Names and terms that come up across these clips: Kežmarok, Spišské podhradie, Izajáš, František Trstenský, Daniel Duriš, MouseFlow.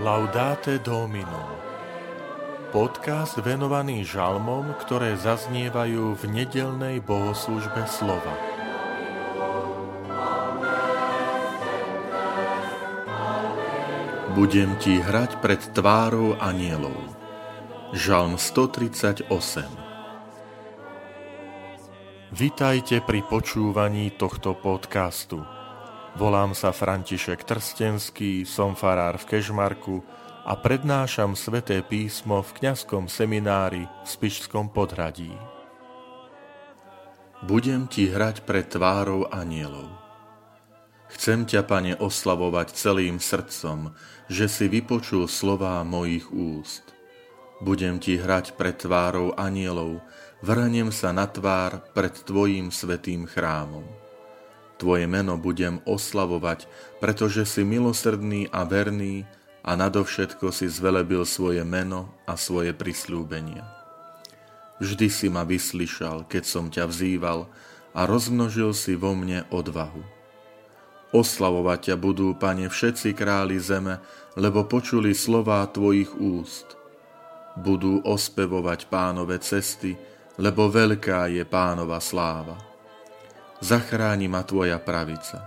Laudate Dominum. Podcast venovaný žalmom, ktoré zaznievajú v nedeľnej bohoslužbe slova. Budem ti hrať pred tvárou anielov. Žalm 138. Vitajte pri počúvaní tohto podcastu. Volám sa František Trstenský, som farár v Kežmarku a prednášam Sväté písmo v kňazskom seminári v Spišskom podhradí. Budem ti hrať pred tvárou anielov. Chcem ťa, Pane, oslavovať celým srdcom, že si vypočul slová mojich úst. Budem ti hrať pred tvárou anielov, vrhnem sa na tvár pred tvojím svätým chrámom. Tvoje meno budem oslavovať, pretože si milosrdný a verný a nadovšetko si zvelebil svoje meno a svoje prisľúbenia. Vždy si ma vyslyšal, keď som ťa vzýval a rozmnožil si vo mne odvahu. Oslavovať ťa budú, Pane, všetci králi zeme, lebo počuli slová tvojich úst. Budú ospevovať Pánove cesty, lebo veľká je Pánova sláva. Zachráni ma tvoja pravica.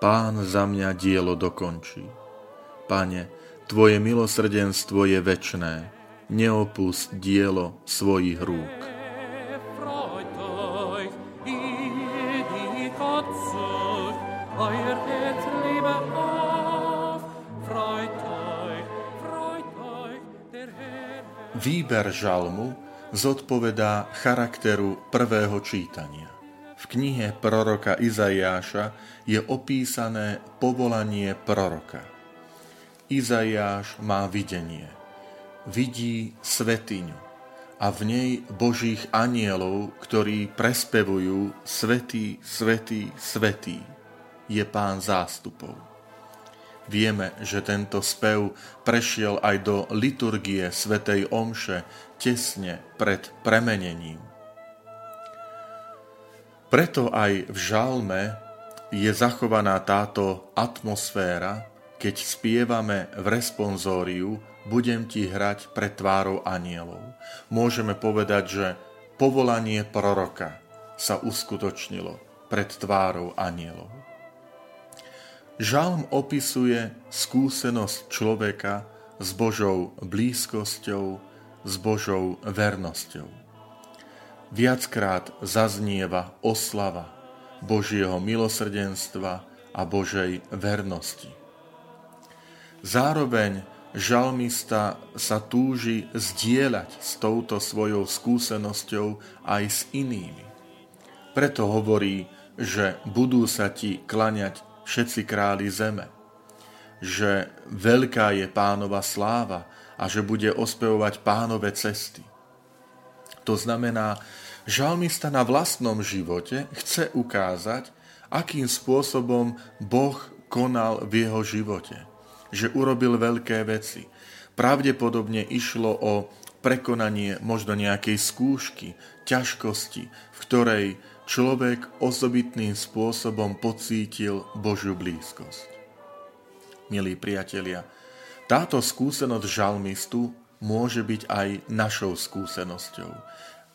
Pán za mňa dielo dokončí. Pane, tvoje milosrdenstvo je večné. Neopust dielo svojich rúk. Výber žalmu zodpovedá charakteru prvého čítania. V knihe proroka Izajáša je opísané povolanie proroka. Izajáš má videnie. Vidí svätyňu a v nej Božích anielov, ktorí prespevujú svätý, svätý, svätý. Je Pán zástupov. Vieme, že tento spev prešiel aj do liturgie svätej omše tesne pred premenením. Preto aj v žalme je zachovaná táto atmosféra, keď spievame v responsóriu Budem ti hrať pred tvárou anielov. Môžeme povedať, že povolanie proroka sa uskutočnilo pred tvárou anielov. Žalm opisuje skúsenosť človeka s Božou blízkosťou, s Božou vernosťou. Viackrát zaznieva oslava Božieho milosrdenstva a Božej vernosti. Zároveň žalmista sa túži zdieľať s touto svojou skúsenosťou aj s inými. Preto hovorí, že budú sa ti klaňať všetci králi zeme, že veľká je Pánova sláva a že bude ospevovať Pánove cesty. To znamená, žalmista na vlastnom živote chce ukázať, akým spôsobom Boh konal v jeho živote, že urobil veľké veci. Pravdepodobne išlo o prekonanie možno nejakej skúšky, ťažkosti, v ktorej človek osobitným spôsobom pocítil Božiu blízkosť. Milí priatelia, táto skúsenosť žalmistu môže byť aj našou skúsenosťou.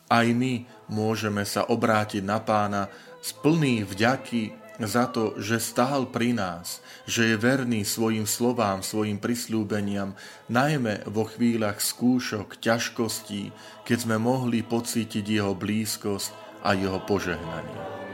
Aj my môžeme sa obrátiť na Pána s plný vďaky za to, že stál pri nás, že je verný svojim slovám, svojim prisľúbeniam, najmä vo chvíľach skúšok, ťažkostí, keď sme mohli pocítiť jeho blízkosť a jeho požehnanie.